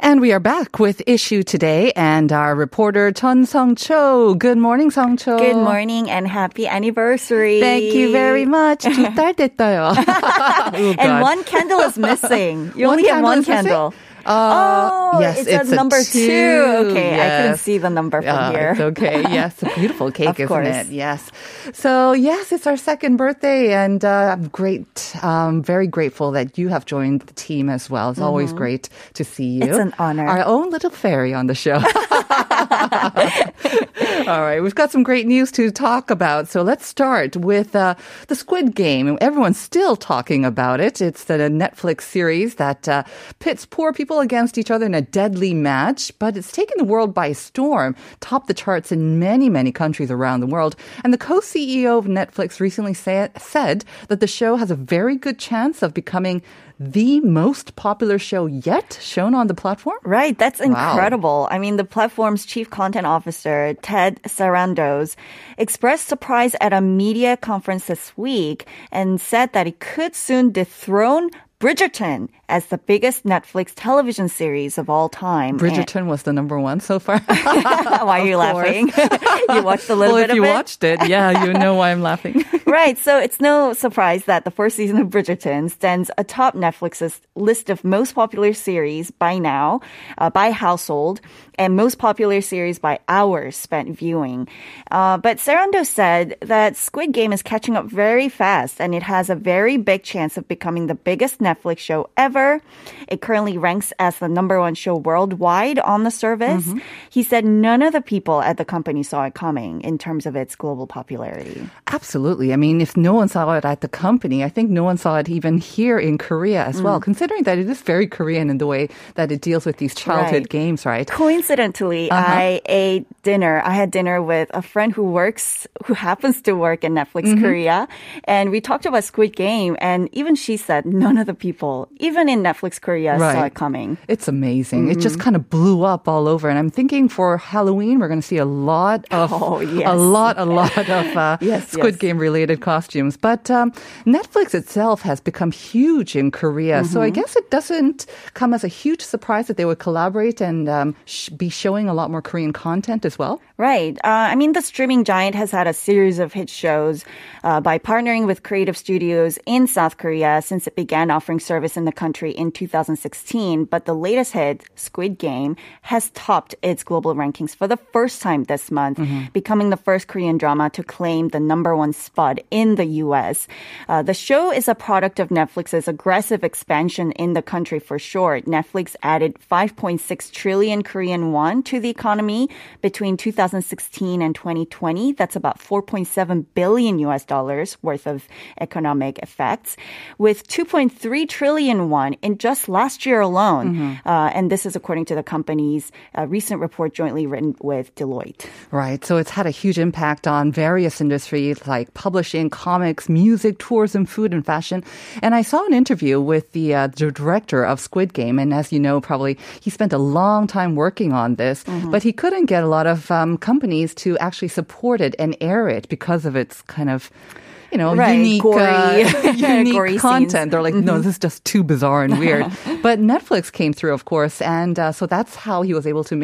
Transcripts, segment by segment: And we are back with Issue Today and our reporter Chun Sung Cho. Good morning, Sung Cho. Good morning and happy anniversary. Thank you very much. 두 달 됐어요. And one candle is missing. You only have one candle. Yes, it's a number two. Okay, yes. I couldn't see the number from here. It's okay. Yes, a beautiful cake, isn't it? Yes. So, yes, it's our second birthday, and I'm very grateful that you have joined the team as well. It's always great to see you. It's an honor. Our own little fairy on the show. All right, we've got some great news to talk about. So let's start with the Squid Game. Everyone's still talking about it. It's the Netflix series that pits poor people against each other in a deadly match, but it's taken the world by storm, topped the charts in many, many countries around the world. And the co-CEO of Netflix recently said that the show has a very good chance of becoming the most popular show yet shown on the platform? Right, that's incredible. Wow. I mean, the platform's chief content officer, Ted Sarandos, expressed surprise at a media conference this week and said that it could soon dethrone Bridgerton as the biggest Netflix television series of all time. Bridgerton was the number one so far. Why are you laughing? You watched a little bit of it? Well, if you watched it, yeah, you know why I'm laughing. Right, so it's no surprise that the first season of Bridgerton stands atop Netflix's list of most popular series by now, by household, and most popular series by hours spent viewing. But Sarandos said that Squid Game is catching up very fast, and it has a very big chance of becoming the biggest Netflix show ever. It currently ranks as the number one show worldwide on the service. Mm-hmm. He said none of the people at the company saw it coming in terms of its global popularity. Absolutely. I mean, if no one saw it at the company, I think no one saw it even here in Korea as well, considering that it is very Korean in the way that it deals with these childhood games, right? Coincidentally, I had dinner with a friend who happens to work in Netflix Korea, and we talked about Squid Game, and even she said none of the people, even in Netflix Korea, saw it coming. It's amazing. It just kind of blew up all over. And I'm thinking for Halloween, we're going to see a lot of Squid Game related costumes. But Netflix itself has become huge in Korea, so I guess it doesn't come as a huge surprise that they would collaborate and be showing a lot more Korean content as well. Right. I mean, the streaming giant has had a series of hit shows by partnering with creative studios in South Korea since it began offering service in the country in 2016. But the latest hit, Squid Game, has topped its global rankings for the first time this month, becoming the first Korean drama to claim the number one spot in the U.S. The show is a product of Netflix's aggressive expansion in the country for short. Netflix added 5.6 trillion Korean won to the economy between 2016 and 2020. That's about $4.7 billion worth of economic effects, with 2.3 trillion won in just last year alone. And this is according to the company's recent report jointly written with Deloitte. Right. So it's had a huge impact on various industries like publishing, comics, music, tourism, food, and fashion. And I saw an interview with the director of Squid Game. And as you know, probably he spent a long time working on this, but he couldn't get a lot of companies to actually support it and air it because of its kind of unique, gory content. Scenes. They're like, no, this is just too bizarre and weird. But Netflix came through, of course, and so that's how he was able to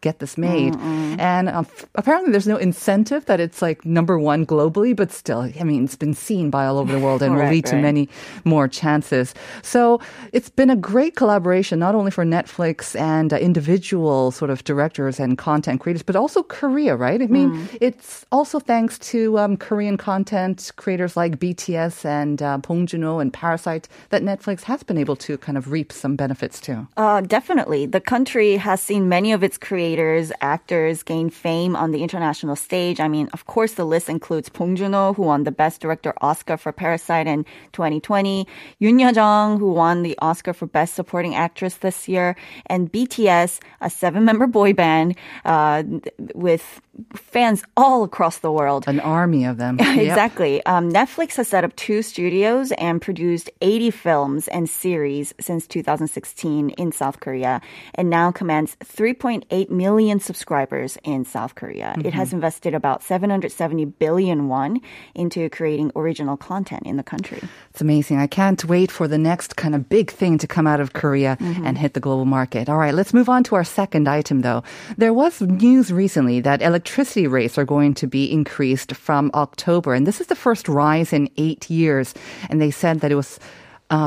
get this made. And apparently there's no incentive that it's like number one globally, but still, I mean, it's been seen by all over the world and will lead to many more chances. So it's been a great collaboration, not only for Netflix and individual sort of directors and content creators, but also Korea, right? I mean, it's also thanks to Korean content creators like BTS and Bong Joon-ho and Parasite that Netflix has been able to kind of reap some benefits too? Definitely. The country has seen many of its creators, actors gain fame on the international stage. I mean, of course, the list includes Bong Joon-ho, who won the Best Director Oscar for Parasite in 2020, Youn Yuh-jung, who won the Oscar for Best Supporting Actress this year, and BTS, a 7-member boy band with fans all across the world. An army of them. Exactly. Yep. Netflix has set up 2 studios and produced 80 films and series since 2016 in South Korea, and now commands 3.8 million subscribers in South Korea. Mm-hmm. It has invested about 770 billion won into creating original content in the country. It's amazing. I can't wait for the next kind of big thing to come out of Korea and hit the global market. All right, let's move on to our second item, though. There was news recently that electricity rates are going to be increased from October, and this is the first rise in 8 years. And they said that it was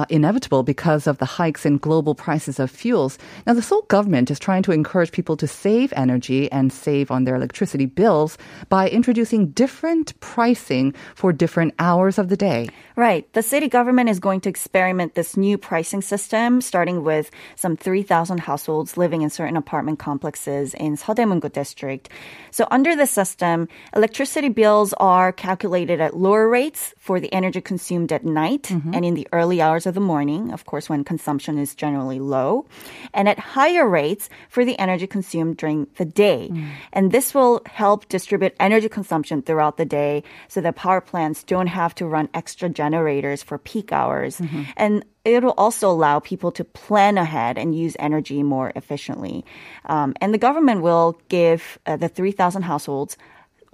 inevitable because of the hikes in global prices of fuels. Now, the Seoul government is trying to encourage people to save energy and save on their electricity bills by introducing different pricing for different hours of the day. Right. The city government is going to experiment this new pricing system, starting with some 3,000 households living in certain apartment complexes in Seodaemun-gu district. So under the system, electricity bills are calculated at lower rates for the energy consumed at night and in the early hours of the morning, of course, when consumption is generally low, and at higher rates for the energy consumed during the day. And this will help distribute energy consumption throughout the day so that power plants don't have to run extra generators for peak hours. And it'll also allow people to plan ahead and use energy more efficiently. And the government will give the 3,000 households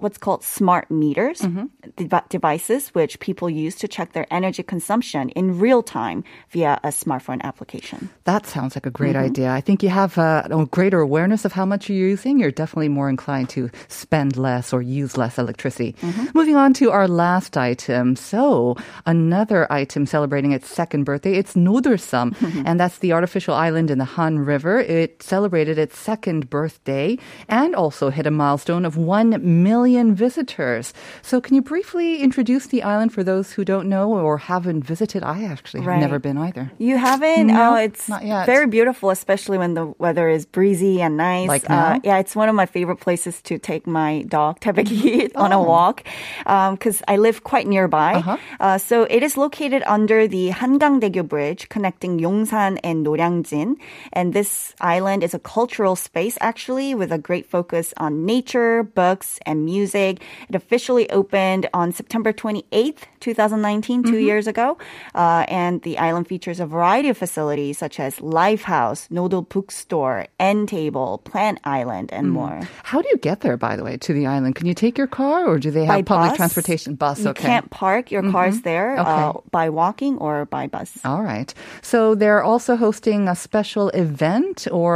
what's called smart meters, devices which people use to check their energy consumption in real time via a smartphone application. That sounds like a great idea. I think you have a greater awareness of how much you're using. You're definitely more inclined to spend less or use less electricity. Moving on to our last item. So another item celebrating its second birthday, it's Nodeulseom, and that's the artificial island in the Han River. It celebrated its second birthday and also hit a milestone of 1 million visitors. So can you briefly introduce the island for those who don't know or haven't visited? I actually have never been either. You haven't? No, it's not yet. Very beautiful, especially when the weather is breezy and nice. Like now? Yeah, it's one of my favorite places to take my dog, Tebeki, on a walk because I live quite nearby. So it is located under the Hangang Daegyo Bridge connecting Yongsan and Noryangjin. And this island is a cultural space, actually, with a great focus on nature, books, and music. It officially opened on September 28th, 2019, 2 years ago. And the island features a variety of facilities such as LifeHouse, Nodal Bookstore, End Table, Plant Island, and more. How do you get there, by the way, to the island? Can you take your car or do they have public transportation? Bus, okay. You can't park your cars there by walking or by bus. All right. So they're also hosting a special event or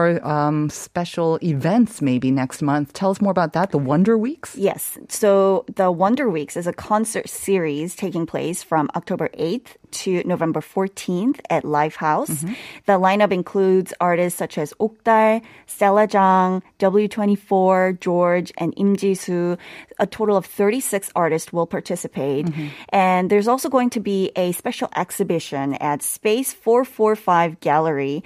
special events maybe next month. Tell us more about that, the Wonder Weeks. Yes. So the Wonder Weeks is a concert series taking place from October 8th to November 14th at LifeHouse. The lineup includes artists such as Okdal, Stella Jang, W24, George, and Im Jisoo. A total of 36 artists will participate. And there's also going to be a special exhibition at Space 445 Gallery.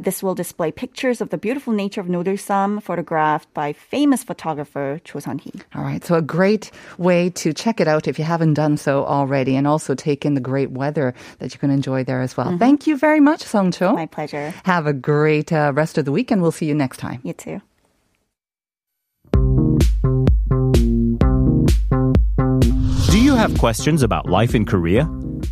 This will display pictures of the beautiful nature of Nodeulseom photographed by famous photographer Cho Sun-hee. All right, so a great way to check it out if you haven't done so already, and also take in the great weather that you can enjoy there as well. Thank you very much, Sung Cho. My pleasure. Have a great rest of the week, and we'll see you next time. You too. Do you have questions about life in Korea?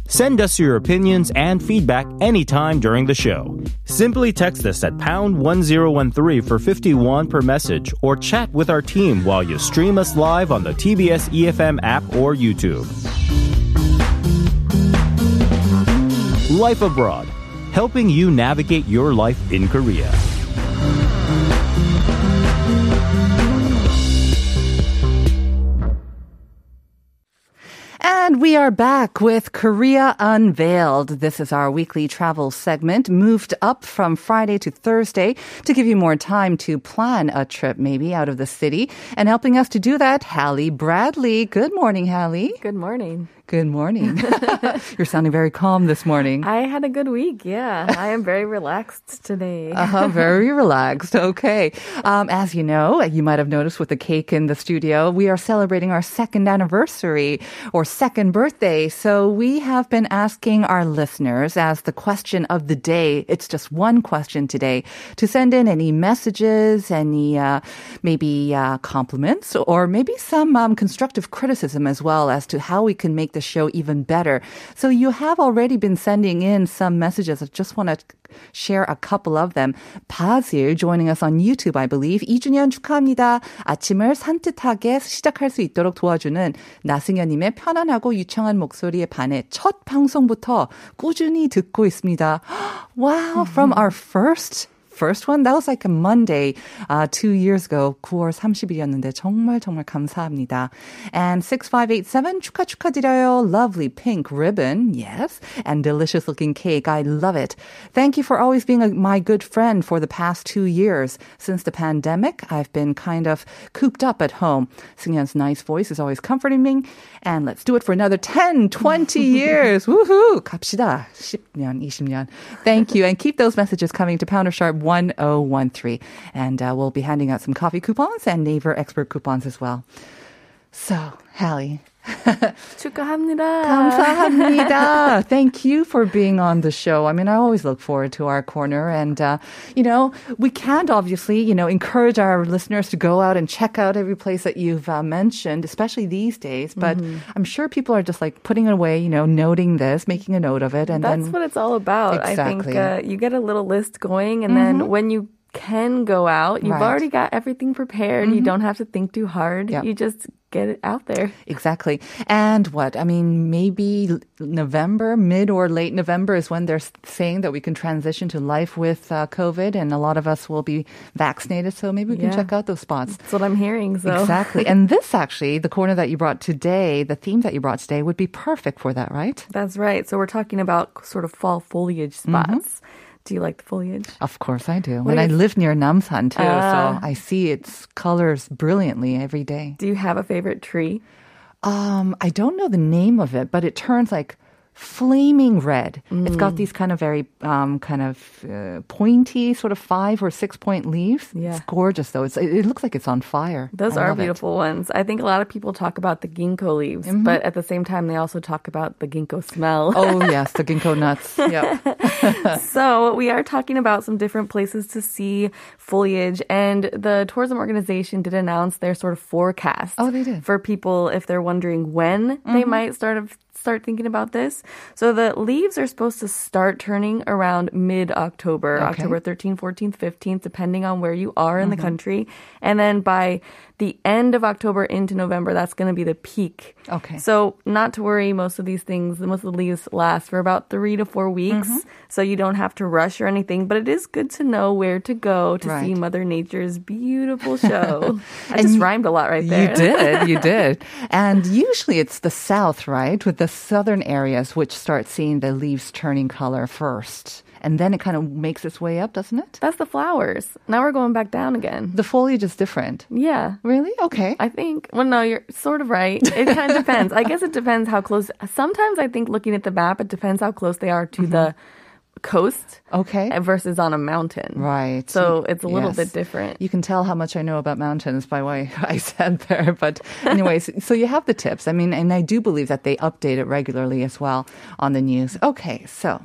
Send us your opinions and feedback anytime during the show. Simply text us at #1013 for 51 per message, or chat with our team while you stream us live on the TBS EFM app or YouTube. Life Abroad, helping you navigate your life in Korea. And we are back with Korea Unveiled. This is our weekly travel segment, moved up from Friday to Thursday to give you more time to plan a trip maybe out of the city. And helping us to do that, Hallie Bradley. Good morning, Hallie. Good morning. Good morning. You're sounding very calm this morning. I had a good week, yeah. I am very relaxed today. Very relaxed. Okay. As you know, you might have noticed with the cake in the studio, we are celebrating our second anniversary or second birthday. So we have been asking our listeners as the question of the day, it's just one question today, to send in any messages, any maybe compliments, or maybe some constructive criticism as well as to how we can make the show even better. So you have already been sending in some messages. I just want to share a couple of them. Basil joining us on YouTube, I believe. 2주년 축하합니다. 아침을 산뜻하게 시작할 수 있도록 도와주는 나승현님의 편안하고 유창한 목소리에 반해 첫 방송부터 꾸준히 듣고 있습니다. Wow, from our first one, that was like a Monday 2 years ago, 9월 30일이었는데 정말 감사합니다. And 6587, 축하드려요. Lovely pink ribbon, yes, and delicious looking cake. I love it. Thank you for always being my good friend for the past 2 years. Since the pandemic, I've been kind of cooped up at home. Seungyeon's nice voice is always comforting me. And let's do it for another 10, 20 years. Woohoo! 갑시다. 10년, 20년. Thank you. And keep those messages coming to Pounder Sharp 1013. And we'll be handing out some coffee coupons and neighbor expert coupons as well. So, Hallie. 축하합니다. 감사합니다. Thank you for being on the show. I mean, I always look forward to our corner. And, we can't obviously, encourage our listeners to go out and check out every place that you've mentioned, especially these days. But I'm sure people are just like putting away, noting this, making a note of it. And that's what it's all about. Exactly. I think you get a little list going and then when you can go out, you've already got everything prepared. You don't have to think too hard. Yep. You just get it out there. Exactly. And maybe November, mid or late November is when they're saying that we can transition to life with COVID, and a lot of us will be vaccinated, so maybe we can check out those spots. That's what I'm hearing. So. Exactly. And this actually, the corner that you brought today, the theme that you brought today would be perfect for that, right? That's right. So we're talking about sort of fall foliage spots. Do you like the foliage? Of course I do. And I live near Namsan too, so I see its colors brilliantly every day. Do you have a favorite tree? I don't know the name of it, but it turns like flaming red. It's got these kind of very pointy sort of 5 or 6 point leaves. It's gorgeous though. It looks like it's on fire. Those are beautiful ones. I think a lot of people talk about the ginkgo leaves, but at the same time they also talk about the ginkgo smell. Oh yes, the ginkgo nuts. Yep. So we are talking about some different places to see foliage, and the tourism organization did announce their sort of forecast. Oh, they did. For people if they're wondering when they might start thinking about this. So the leaves are supposed to start turning around mid-October, October 13th, 14th, 15th, depending on where you are in the country. And then by the end of October into November, that's going to be the peak. Okay. So not to worry, most of the leaves last for about 3 to 4 weeks. So you don't have to rush or anything, but it is good to know where to go to see Mother Nature's beautiful show. I just rhymed a lot right there. You did. And usually it's the south, right? With the southern areas which start seeing the leaves turning color first. And then it kind of makes its way up, doesn't it? That's the flowers. Now we're going back down again. The foliage is different. Yeah. Really? Okay. I think. Well, no, you're sort of right. It kind of depends. I guess it depends how close. Sometimes I think looking at the map, it depends how close they are to the coast versus on a mountain. Right. So it's a little bit different. You can tell how much I know about mountains by what I said there. But anyways, so you have the tips. I mean, and I do believe that they update it regularly as well on the news. Okay. So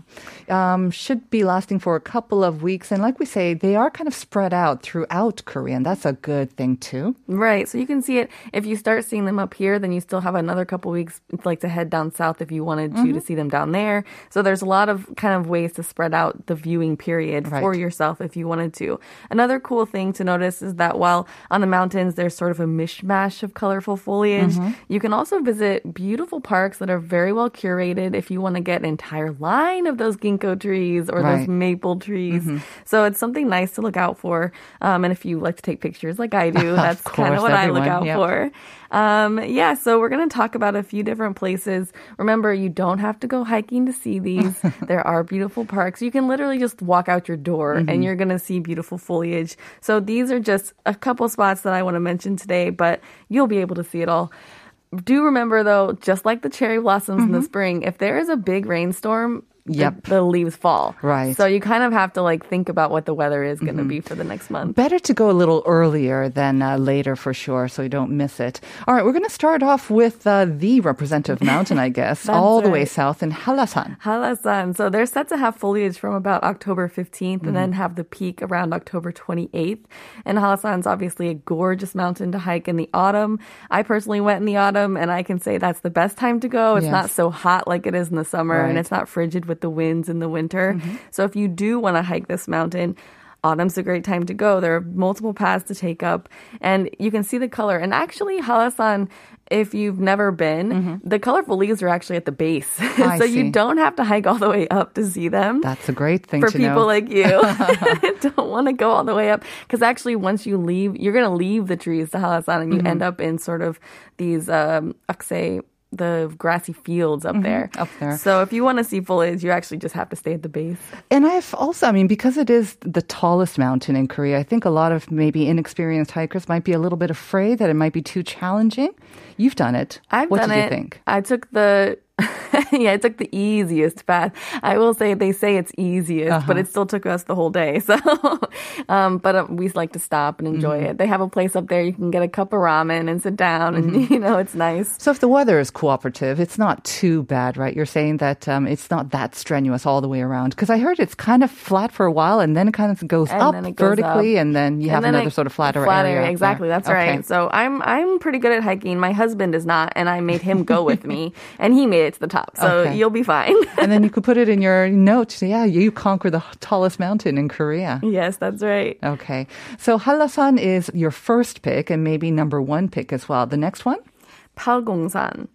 should be lasting for a couple of weeks. And like we say, they are kind of spread out throughout Korea. And that's a good thing too. Right. So you can see it. If you start seeing them up here, then you still have another couple weeks to head down south if you wanted you to see them down there. So there's a lot of kind of ways to spread out the viewing period for yourself if you wanted to. Another cool thing to notice is that while on the mountains there's sort of a mishmash of colorful foliage, you can also visit beautiful parks that are very well curated if you want to get an entire line of those ginkgo trees or those maple trees. So it's something nice to look out for. And if you like to take pictures like I do, that's kind of what I look out for. Yeah, so we're going to talk about a few different places. Remember, you don't have to go hiking to see these. There are beautiful parks. You can literally just walk out your door and you're going to see beautiful foliage. So these are just a couple spots that I want to mention today, but you'll be able to see it all. Do remember, though, just like the cherry blossoms in the spring, if there is a big rainstorm, the leaves fall. Right. So you kind of have to like think about what the weather is going to be for the next month. Better to go a little earlier than later for sure, so you don't miss it. All right, we're going to start off with the representative mountain, I guess, all the way south in Hallasan. Hallasan. So they're set to have foliage from about October 15th and then have the peak around October 28th. And Hallasan's obviously a gorgeous mountain to hike in the autumn. I personally went in the autumn, and I can say that's the best time to go. It's not so hot like it is in the summer, and it's not frigid with the winds in the winter. So if you do want to hike this mountain, autumn's a great time to go. There are multiple paths to take up, and you can see the color. And actually, Hallasan, if you've never been, the colorful leaves are actually at the base. So you don't have to hike all the way up to see them. That's a great thing to know. For people like you that don't want to go all the way up. Because actually, once you leave, you're going to leave the trees to Hallasan, and you end up in sort of these aksae, the grassy fields up there. Up there. So if you want to see foliage, you actually just have to stay at the base. And I've also, I mean, because it is the tallest mountain in Korea, I think a lot of maybe inexperienced hikers might be a little bit afraid that it might be too challenging. You've done it. What did you think? I took the... yeah, it took the easiest path. I will say they say it's easiest, but it still took us the whole day. So, but we like to stop and enjoy it. They have a place up there you can get a cup of ramen and sit down, and you know it's nice. So if the weather is cooperative, it's not too bad, right? You're saying that it's not that strenuous all the way around, because I heard it's kind of flat for a while and then it kind of goes up vertically, and then you have another sort of flatter area. Exactly, that's right. So I'm pretty good at hiking. My husband is not, and I made him go with me, and he made it to the top, so you'll be fine. And then you could put it in your notes. Yeah, you conquer the tallest mountain in Korea. Yes, that's right. Okay, so Hallasan is your first pick, and maybe number one pick as well. The next one? Palgongsan.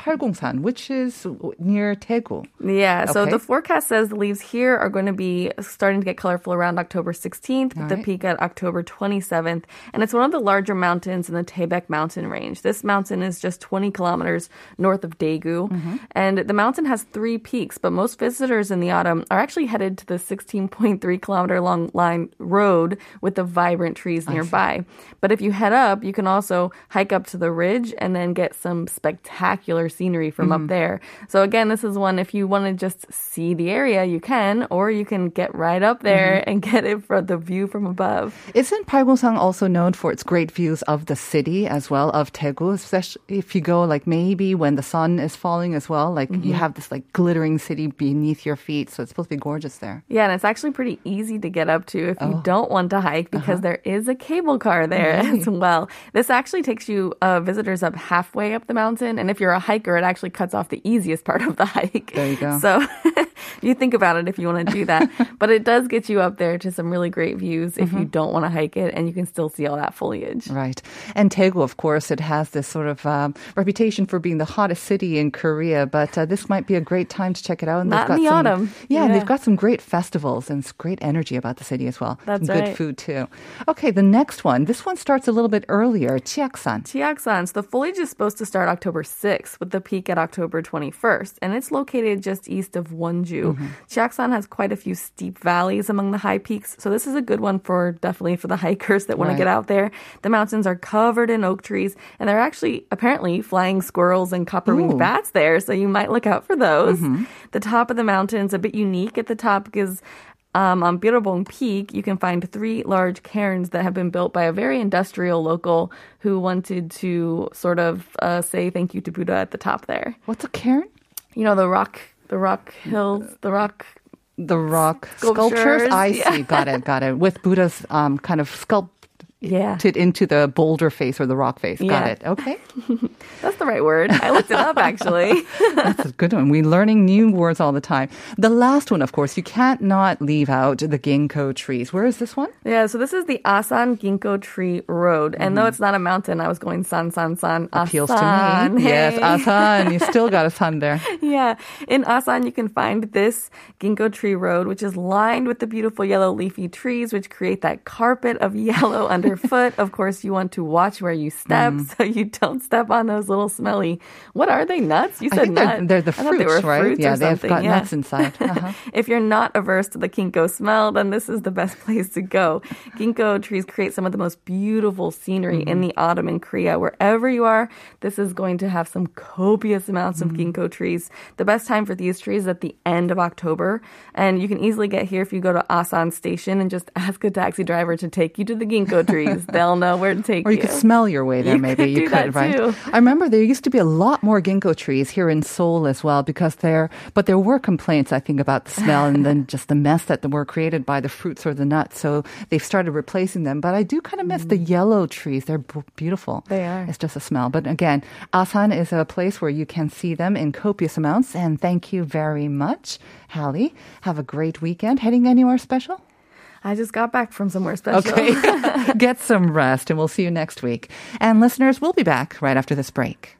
Palgongsan, which is near Daegu. Yeah, so the forecast says the leaves here are going to be starting to get colorful around October 16th, with the peak at October 27th. And it's one of the larger mountains in the Tebeki mountain range. This mountain is just 20 kilometers north of Daegu. And the mountain has three peaks, but most visitors in the autumn are actually headed to the 16.3-kilometer long line road with the vibrant trees nearby. But if you head up, you can also hike up to the ridge and then get some spectacular scenery from up there. So again, this is one, if you want to just see the area, you can, or you can get right up there and get it from the view from above. Isn't Palgongsan also known for its great views of the city as well, of Daegu, especially if you go like maybe when the sun is falling as well, like you have this like glittering city beneath your feet, so it's supposed to be gorgeous there. Yeah, and it's actually pretty easy to get up to if you don't want to hike, because there is a cable car there as well. This actually takes you visitors up halfway up the mountain, and if you're a hiker, it actually cuts off the easiest part of the hike. There you go. So you think about it if you want to do that. But it does get you up there to some really great views if you don't want to hike it, and you can still see all that foliage. Right. And Daegu, of course, it has this sort of reputation for being the hottest city in Korea, but this might be a great time to check it out. And not in the autumn. Yeah, and they've got some great festivals and great energy about the city as well. That's some good food too. Okay, the next one. This one starts a little bit earlier, Chiaksan. Chiaksan. So the foliage is supposed to start October 6th with the peak at October 21st, and it's located just east of Wonju. Chiaksan has quite a few steep valleys among the high peaks, so this is a good one for the hikers that want to get out there. The mountains are covered in oak trees, and there are actually apparently flying squirrels and copper-winged bats there, so you might look out for those. The top of the mountain's a bit unique. At the top is on Birobong Peak, you can find three large cairns that have been built by a very industrial local who wanted to sort of say thank you to Buddha at the top there. What's a cairn? You know, the rock sculptures? I see. Got it. With Buddha's kind of sculpt. Yeah. Into the boulder face or the rock face. Yeah. Got it. Okay. That's the right word. I looked it up, actually. That's a good one. We're learning new words all the time. The last one, of course, you can't not leave out the ginkgo trees. Where is this one? Yeah, so this is the Asan Ginkgo Tree Road. And though it's not a mountain, I was going san. Appeals Asan. To me. Hey. Yes, Asan. You still got a san there. Yeah. In Asan, you can find this Ginkgo Tree Road, which is lined with the beautiful yellow leafy trees, which create that carpet of yellow under underfoot. Of course, you want to watch where you step so you don't step on those little smelly. What are they, nuts? You said I think nuts. They're the fruits, right? Fruits yeah, they've got nuts inside. Uh-huh. If you're not averse to the ginkgo smell, then this is the best place to go. Ginkgo trees create some of the most beautiful scenery in the autumn in Korea. Wherever you are, this is going to have some copious amounts of ginkgo trees. The best time for these trees is at the end of October, and you can easily get here if you go to Asan station and just ask a taxi driver to take you to the ginkgo trees. They'll know where to take you. Or you could smell your way there, maybe. You could, right? I remember there used to be a lot more ginkgo trees here in Seoul as well, but there were complaints, I think, about the smell and then just the mess that were created by the fruits or the nuts. So they've started replacing them. But I do kind of miss the yellow trees. They're beautiful. They are. It's just a smell. But again, Asan is a place where you can see them in copious amounts. And thank you very much, Hallie. Have a great weekend. Heading anywhere special? I just got back from somewhere special. Okay. Get some rest, and we'll see you next week. And listeners, we'll be back right after this break.